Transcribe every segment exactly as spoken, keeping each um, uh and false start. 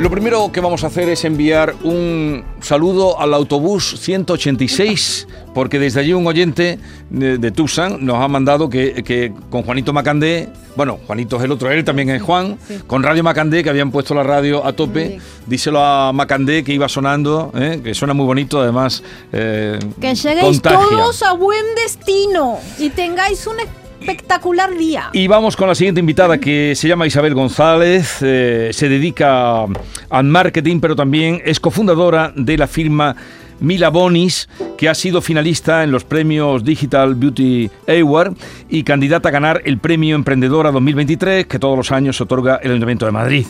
Lo primero que vamos a hacer es enviar un saludo al autobús ciento ochenta y seis, porque desde allí un oyente de, de Tucson nos ha mandado que, que con Juanito Macandé, bueno, Juanito es el otro, él también es Juan, sí, con Radio Macandé, que habían puesto la radio a tope, sí. Díselo a Macandé que iba sonando, ¿eh? Que suena muy bonito, además eh, que lleguéis contagia. Todos a buen destino y tengáis una espectacular día. Y vamos con la siguiente invitada, que se llama Isabel González, eh, se dedica al marketing, pero también es cofundadora de la firma Mila Bonis, que ha sido finalista en los premios Digital Beauty Awards y candidata a ganar el Premio Emprendedora dos mil veintitrés, que todos los años se otorga el Ayuntamiento de Madrid.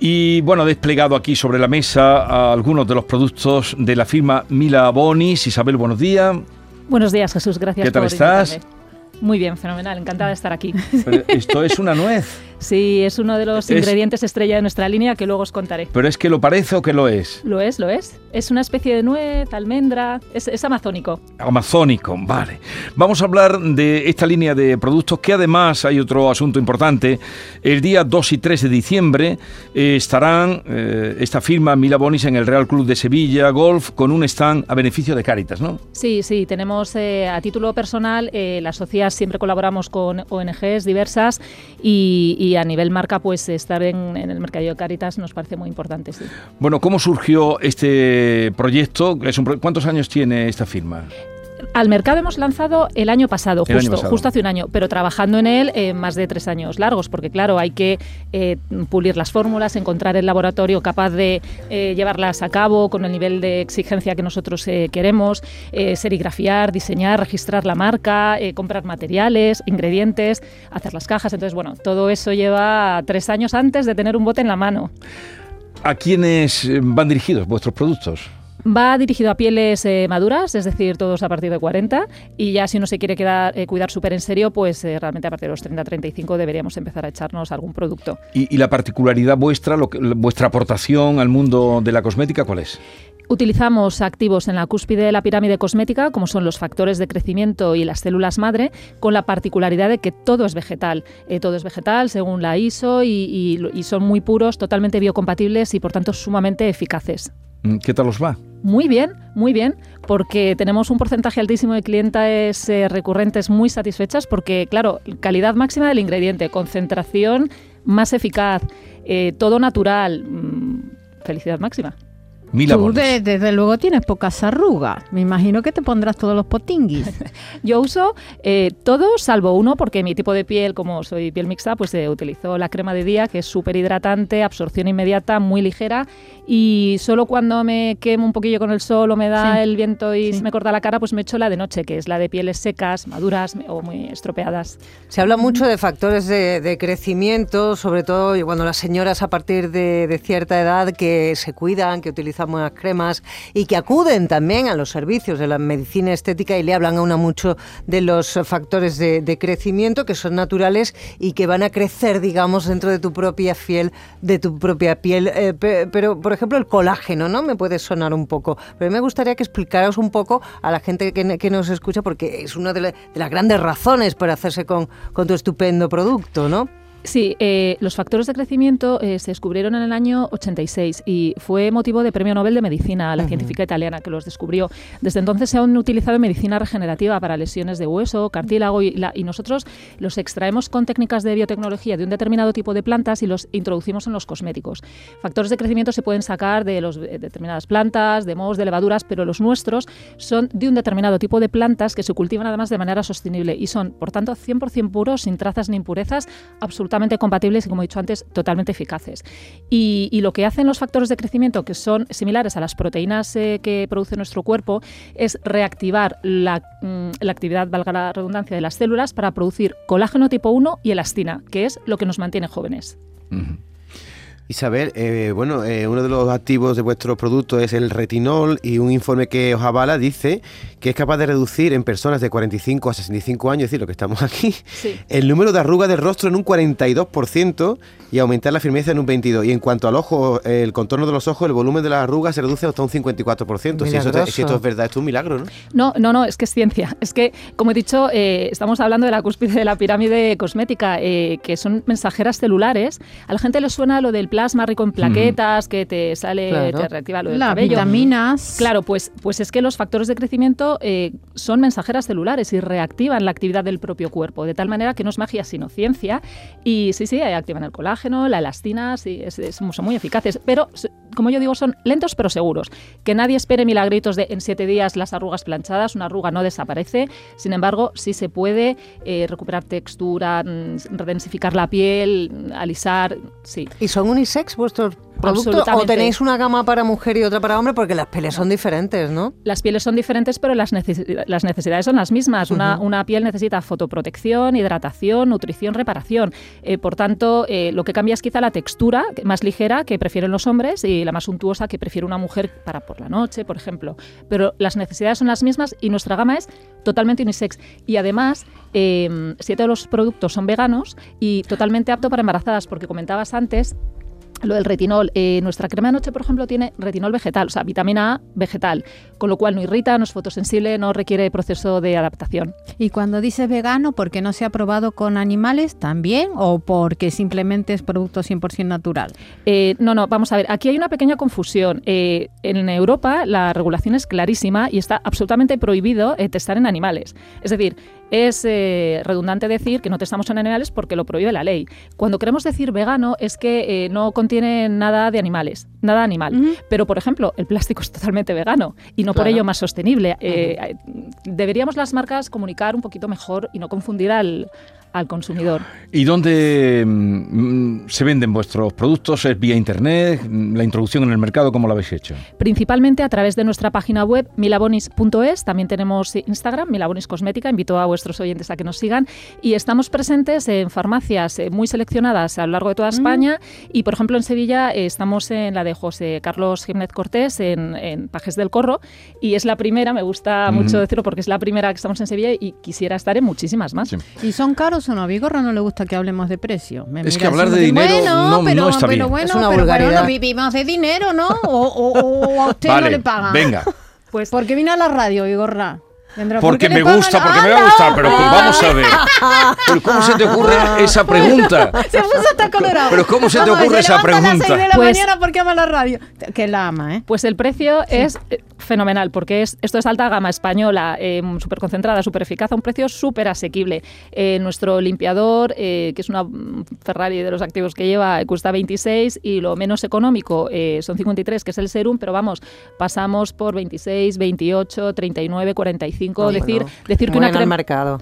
Y bueno, desplegado aquí sobre la mesa algunos de los productos de la firma Mila Bonis. Isabel, buenos días. Buenos días, Jesús, gracias. ¿Qué tal por estás? Invitarme. Muy bien, fenomenal, encantada de estar aquí. Pero esto es una nuez. Sí, es uno de los es... ingredientes estrella de nuestra línea que luego os contaré. ¿Pero es que lo parece o que lo es? Lo es, lo es. Es una especie de nuez, almendra, es, es amazónico. Amazónico, vale. Vamos a hablar de esta línea de productos, que además hay otro asunto importante. El día dos y tres de diciembre eh, estarán eh, esta firma Mila Bonis en el Real Club de Sevilla Golf con un stand a beneficio de Cáritas, ¿no? Sí, sí, tenemos eh, a título personal eh, la sociedad. Siempre colaboramos con O N Ges diversas y, y a nivel marca, pues estar en, en el mercadillo de Cáritas nos parece muy importante. Sí. Bueno, ¿cómo surgió este proyecto? ¿Es un pro- ¿Cuántos años tiene esta firma? Al mercado hemos lanzado el año pasado, el justo, año pasado. justo hace un año, pero trabajando en él eh, más de tres años largos, porque claro, hay que eh, pulir las fórmulas, encontrar el laboratorio capaz de eh, llevarlas a cabo con el nivel de exigencia que nosotros eh, queremos, eh, serigrafiar, diseñar, registrar la marca, eh, comprar materiales, ingredientes, hacer las cajas. Entonces, bueno, todo eso lleva tres años antes de tener un bote en la mano. ¿A quiénes van dirigidos vuestros productos? Va dirigido a pieles eh, maduras, es decir, todos a partir de cuarenta, y ya si uno se quiere quedar, eh, cuidar súper en serio, pues eh, realmente a partir de los treinta a treinta y cinco deberíamos empezar a echarnos algún producto. ¿Y, y la particularidad vuestra, lo que, vuestra aportación al mundo de la cosmética, cuál es? Utilizamos activos en la cúspide de la pirámide cosmética, como son los factores de crecimiento y las células madre, con la particularidad de que todo es vegetal. Eh, todo es vegetal según la I S O y, y, y son muy puros, totalmente biocompatibles y por tanto sumamente eficaces. ¿Qué tal os va? Muy bien, muy bien, porque tenemos un porcentaje altísimo de clientes eh, recurrentes muy satisfechas porque, claro, calidad máxima del ingrediente, concentración más eficaz, eh, todo natural, mmm, felicidad máxima. Mila Bonis. Tú de, desde luego tienes pocas arrugas, me imagino que te pondrás todos los potinguis. Yo uso eh, todo salvo uno, porque mi tipo de piel, como soy piel mixta, pues eh, utilizo la crema de día, que es súper hidratante, absorción inmediata, muy ligera, y solo cuando me quemo un poquillo con el sol o me da sí. el viento y sí. me corta la cara, pues me echo la de noche, que es la de pieles secas, maduras o muy estropeadas. Se habla mucho de factores de, de crecimiento, sobre todo bueno, las señoras a partir de, de cierta edad que se cuidan, que utilizan buenas cremas y que acuden también a los servicios de la medicina estética y le hablan a una mucho de los factores de, de crecimiento que son naturales y que van a crecer, digamos, dentro de tu propia piel, de tu propia piel, eh, pero por Por ejemplo, el colágeno, ¿no? Me puede sonar un poco, pero me gustaría que explicaros un poco a la gente que, que nos escucha, porque es una de, la, de las grandes razones para hacerse con, con tu estupendo producto, ¿no? Sí, eh, los factores de crecimiento eh, se descubrieron en el año ochenta y seis y fue motivo de Premio Nobel de Medicina a la uh-huh. científica italiana que los descubrió. Desde entonces se han utilizado en medicina regenerativa para lesiones de hueso, cartílago y, la, y nosotros los extraemos con técnicas de biotecnología de un determinado tipo de plantas y los introducimos en los cosméticos. Factores de crecimiento se pueden sacar de, los, de determinadas plantas, de mohos, de levaduras, pero los nuestros son de un determinado tipo de plantas que se cultivan además de manera sostenible y son, por tanto, cien por ciento puros, sin trazas ni impurezas, absolutamente compatibles y, como he dicho antes, totalmente eficaces. Y, y lo que hacen los factores de crecimiento, que son similares a las proteínas eh, que produce nuestro cuerpo, es reactivar la, la actividad, valga la redundancia, de las células para producir colágeno tipo uno y elastina, que es lo que nos mantiene jóvenes. Uh-huh. Isabel, eh, bueno, eh, uno de los activos de vuestros productos es el retinol y un informe que os avala dice que es capaz de reducir en personas de cuarenta y cinco a sesenta y cinco años, es decir, lo que estamos aquí, sí, el número de arrugas del rostro en un cuarenta y dos por ciento y aumentar la firmeza en un veintidós por ciento. Y en cuanto al ojo, el contorno de los ojos, el volumen de las arrugas se reduce hasta un cincuenta y cuatro por ciento. Si, eso, si esto es verdad, esto es un milagro, ¿no? No, no, no, es que es ciencia. Es que, como he dicho, eh, estamos hablando de la cúspide de la pirámide cosmética, eh, que son mensajeras celulares. A la gente le suena lo del plasma rico en plaquetas, mm. que te sale, claro, te reactiva lo del la cabello. Vitaminas. Claro, pues, pues es que los factores de crecimiento eh, son mensajeras celulares y reactivan la actividad del propio cuerpo, de tal manera que no es magia sino ciencia. Y sí, sí, activan el colágeno, la elastina, sí, es, es, son muy eficaces. Pero, como yo digo, son lentos pero seguros. Que nadie espere milagritos de en siete días las arrugas planchadas, una arruga no desaparece. Sin embargo, sí se puede eh, recuperar textura, redensificar la piel, alisar, sí. ¿Y son un unisex vuestros productos o tenéis una gama para mujer y otra para hombre? Porque las pieles son diferentes, ¿no? Las pieles son diferentes, pero las, neces las necesidades son las mismas. Uh-huh. Una, una piel necesita fotoprotección, hidratación, nutrición, reparación. Eh, por tanto, eh, lo que cambia es quizá la textura más ligera que prefieren los hombres y la más suntuosa que prefiere una mujer para por la noche, por ejemplo. Pero las necesidades son las mismas y nuestra gama es totalmente unisex. Y además, eh, siete de los productos son veganos y totalmente apto para embarazadas, porque comentabas antes lo del retinol. Eh, nuestra crema de noche, por ejemplo, tiene retinol vegetal, o sea, vitamina A vegetal, con lo cual no irrita, no es fotosensible, no requiere proceso de adaptación. Y cuando dices vegano, ¿porque no se ha probado con animales también o porque simplemente es producto cien por ciento natural? Eh, no, no, vamos a ver, aquí hay una pequeña confusión. Eh, en Europa la regulación es clarísima y está absolutamente prohibido eh, testar en animales. Es decir, es eh, redundante decir que no testamos en animales porque lo prohíbe la ley. Cuando queremos decir vegano es que eh, no contiene nada de animales, nada animal. Uh-huh. Pero, por ejemplo, el plástico es totalmente vegano y no, claro, por ello más sostenible. Eh, uh-huh. Deberíamos las marcas comunicar un poquito mejor y no confundir al, al consumidor. ¿Y dónde mm, se venden vuestros productos? ¿Es vía internet? ¿La introducción en el mercado cómo la habéis hecho? Principalmente a través de nuestra página web milabonis punto es. También tenemos Instagram, Milabonis Cosmética. Invito a vuestros oyentes a que nos sigan. Y estamos presentes en farmacias muy seleccionadas a lo largo de toda España. Mm. Y, por ejemplo, en Sevilla estamos en la de José Carlos Jiménez Cortés, en, en Pajes del Corro. Y es la primera, me gusta mm. mucho decirlo, porque es la primera que estamos en Sevilla y quisiera estar en muchísimas más. Sí. ¿Y son caros? O no, Vigorra no le gusta que hablemos de precio. Me es que hablar de dinero, bueno, no, pero, no está pero, bien. Bueno, es una pero vulgaridad. Bueno, vivimos de dinero, ¿no? O, o, o a usted vale, no le pagan. Venga. Pues, ¿por qué vino a la radio, Vigorra? Porque, porque me gusta, porque me va a gustar, pero pues, vamos a ver. Pero ¿cómo se te ocurre esa pregunta? Se puso hasta colorado. Pero ¿cómo se te ocurre vamos, esa pregunta? A las seis de la pues, mañana porque ama la radio. Que la ama, ¿eh? Pues el precio sí. es fenomenal, porque es, esto es alta gama española, eh, súper concentrada, súper eficaz, a un precio súper asequible. Eh, nuestro limpiador, eh, que es una Ferrari de los activos que lleva, cuesta veintiséis y lo menos económico eh, son cincuenta y tres, que es el serum, pero vamos, pasamos por veintiséis, veintiocho, treinta y nueve, cuarenta y cinco. No, decir bueno, decir que una crema.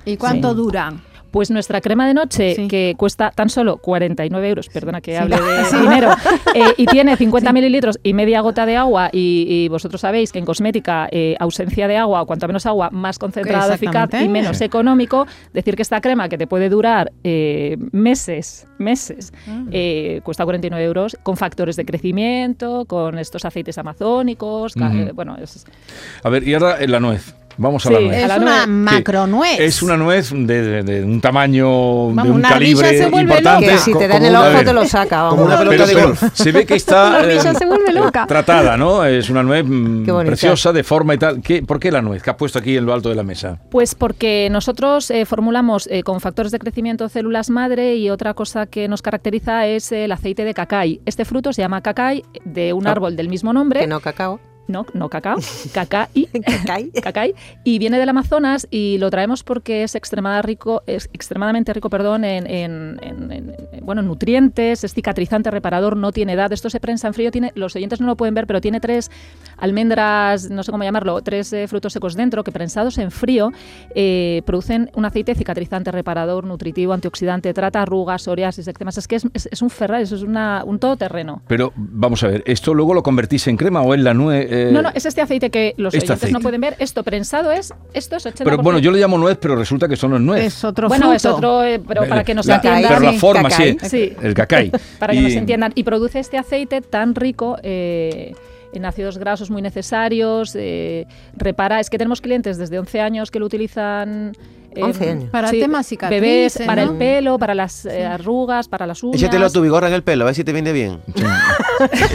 ¿Y cuánto sí. dura? Pues nuestra crema de noche, sí. que cuesta tan solo cuarenta y nueve euros, perdona que sí. hable de sí. dinero, eh, y tiene cincuenta sí. mililitros y media gota de agua, y, y vosotros sabéis que en cosmética eh, ausencia de agua, cuanto menos agua, más concentrado, eficaz y menos sí. económico, decir que esta crema que te puede durar eh, meses, meses, ah. eh, cuesta cuarenta y nueve euros, con factores de crecimiento, con estos aceites amazónicos, uh-huh. eh, bueno. Es, a ver, y ahora la nuez. Vamos a sí, la nuez. Es la una nuez. Macronuez. Sí, es una nuez de, de, de un tamaño, vamos, de un calibre importante. Que si te dan el ojo te lo saca. Vamos. Como una pelota de golf. Se ve que está eh, se vuelve loca. tratada, ¿no? Es una nuez preciosa, de forma y tal. ¿Qué, ¿Por qué la nuez? ¿Qué has puesto aquí en lo alto de la mesa? Pues porque nosotros eh, formulamos eh, con factores de crecimiento células madre, y otra cosa que nos caracteriza es el aceite de cacay. Este fruto se llama cacay, de un ah, árbol del mismo nombre. Que no cacao. No, no cacao, cacay, cacay. cacay, y viene del Amazonas, y lo traemos porque es extremadamente rico, es extremadamente rico, perdón, en, en, en, en bueno, nutrientes, es cicatrizante, reparador, no tiene edad. Esto se prensa en frío, tiene, los oyentes no lo pueden ver, pero tiene tres almendras, no sé cómo llamarlo, tres eh, frutos secos dentro, que prensados en frío eh, producen un aceite cicatrizante, reparador, nutritivo, antioxidante, trata arrugas, psoriasis, eczemas. Es que es, es, es un Ferrari, eso es una, un todoterreno. Pero vamos a ver, ¿esto luego lo convertís en crema o en la nuez? Eh... No, no, es este aceite que los este oyentes aceite. no pueden ver. Esto prensado es, esto es ochenta por ciento. Pero bueno, yo le llamo nuez, pero resulta que son los nueces. Es otro bueno, fruto. Es otro, eh, pero el, para que nos la, entiendan. Pero la forma, cacay. sí, sí. El cacay. Para que y... nos entiendan. Y produce este aceite tan rico... Eh, en ácidos grasos muy necesarios, eh, repara... Es que tenemos clientes desde once años que lo utilizan... Eh, once años. Para sí, temas cicatrices, bebés, ¿no? Para el pelo, para las sí. eh, arrugas, para las uñas... Échatelo a tu Vigorra en el pelo, a ver si te viene bien. Sí.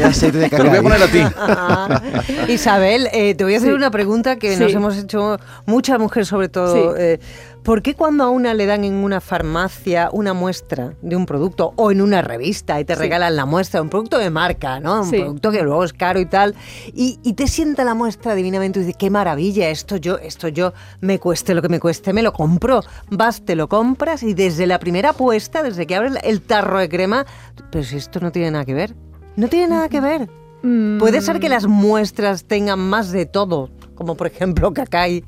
Aceite de cacao. Te lo voy a poner a ti. Ah, Isabel, eh, te voy a hacer sí. una pregunta que sí. nos hemos hecho muchas mujeres, sobre todo... Sí. Eh, ¿por qué cuando a una le dan en una farmacia una muestra de un producto o en una revista y te sí. regalan la muestra, un producto de marca, ¿no? Un sí. producto que luego es caro y tal, y, y te sienta la muestra divinamente y dices, qué maravilla, esto yo, esto yo, me cueste lo que me cueste, me lo compro, vas, te lo compras y desde la primera puesta, desde que abres el tarro de crema, pero si esto no tiene nada que ver, no tiene nada que ver. Mm. Puede ser que las muestras tengan más de todo, como por ejemplo cacay,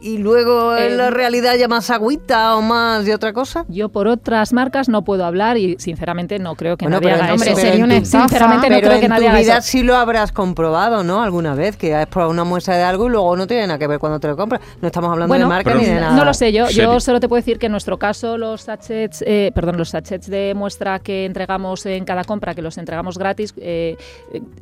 y luego en eh, la realidad ya más agüita o más de otra cosa. Yo por otras marcas no puedo hablar y sinceramente no creo que bueno, nadie haga eso. Sinceramente no creo que nadie haga eso. Pero en tu vida sí lo habrás comprobado, ¿no? Alguna vez que has probado una muestra de algo y luego no tiene nada que ver cuando te lo compras. No estamos hablando bueno, de marca ni de nada. No lo sé, yo yo solo te puedo decir que en nuestro caso los sachets, eh, perdón, los sachets de muestra que entregamos en cada compra, que los entregamos gratis, eh,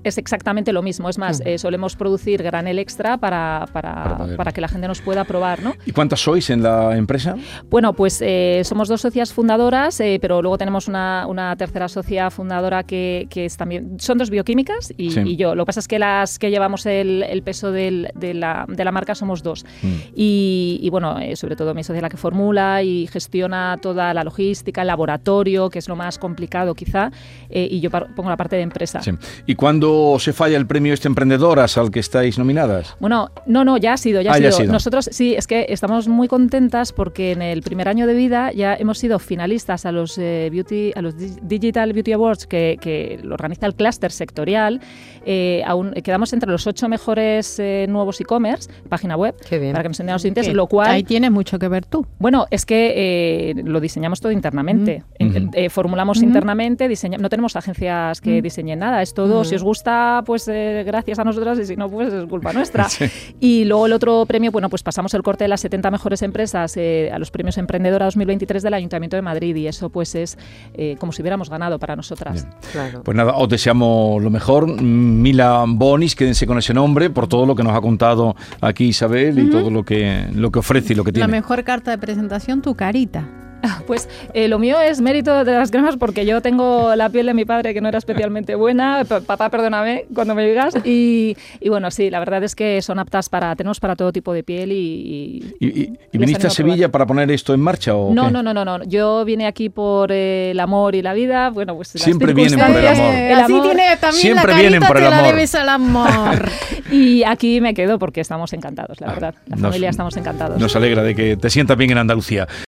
es exactamente lo mismo. Es más, eh, solemos producir granel extra para, para, para, para que la gente nos pueda pueda probar, ¿no? ¿Y cuántas sois en la empresa? Bueno, pues eh, somos dos socias fundadoras, eh, pero luego tenemos una, una tercera socia fundadora que, que es también... Son dos bioquímicas y, sí. y yo. Lo que pasa es que las que llevamos el, el peso del, de, la, de la marca somos dos. Mm. Y, y bueno, eh, sobre todo mi socia la que formula y gestiona toda la logística, el laboratorio, que es lo más complicado quizá, eh, y yo pongo la parte de empresa. Sí. ¿Y cuándo se falla el premio este Emprendedoras al que estáis nominadas? Bueno, no, no, ya ha sido, ya ah, ha sido. Ya ha sido. Nosotros sí, es que estamos muy contentas porque en el primer año de vida ya hemos sido finalistas a los eh, beauty, a los Digital Beauty Awards que, que lo organiza el clúster sectorial. Eh, aún quedamos entre los ocho mejores eh, nuevos e-commerce, página web, para que nos enviamos los lo cual ahí tienes mucho que ver tú. Bueno, es que eh, lo diseñamos todo internamente, mm. eh, eh, formulamos mm. internamente, diseña, no tenemos agencias que mm. diseñen nada, es todo. Mm. Si os gusta, pues eh, gracias a nosotras y si no, pues es culpa nuestra. Sí. Y luego el otro premio, bueno, pues pasamos el corte de las setenta mejores empresas eh, a los Premios Emprendedora dos mil veintitrés del Ayuntamiento de Madrid y eso pues es eh, como si hubiéramos ganado para nosotras. Claro. Pues nada, os deseamos lo mejor. Mila Bonis, quédense con ese nombre por todo lo que nos ha contado aquí Isabel y mm-hmm. todo lo que, lo que ofrece y lo que tiene. La mejor carta de presentación, tu carita. Pues eh, lo mío es mérito de las cremas porque yo tengo la piel de mi padre que no era especialmente buena, papá perdóname cuando me digas, y, y bueno sí, la verdad es que son aptas para, tenemos para todo tipo de piel y... ¿Y, y, y viniste a Sevilla a para poner esto en marcha o no, no, no, no, no, yo vine aquí por eh, el amor y la vida, bueno pues... Siempre vienen por el amor. El amor. Así tiene también siempre la carita, vienen por el amor. Te la debes al amor. Y aquí me quedo porque estamos encantados, la verdad, la nos, familia estamos encantados. Nos alegra de que te sientas bien en Andalucía.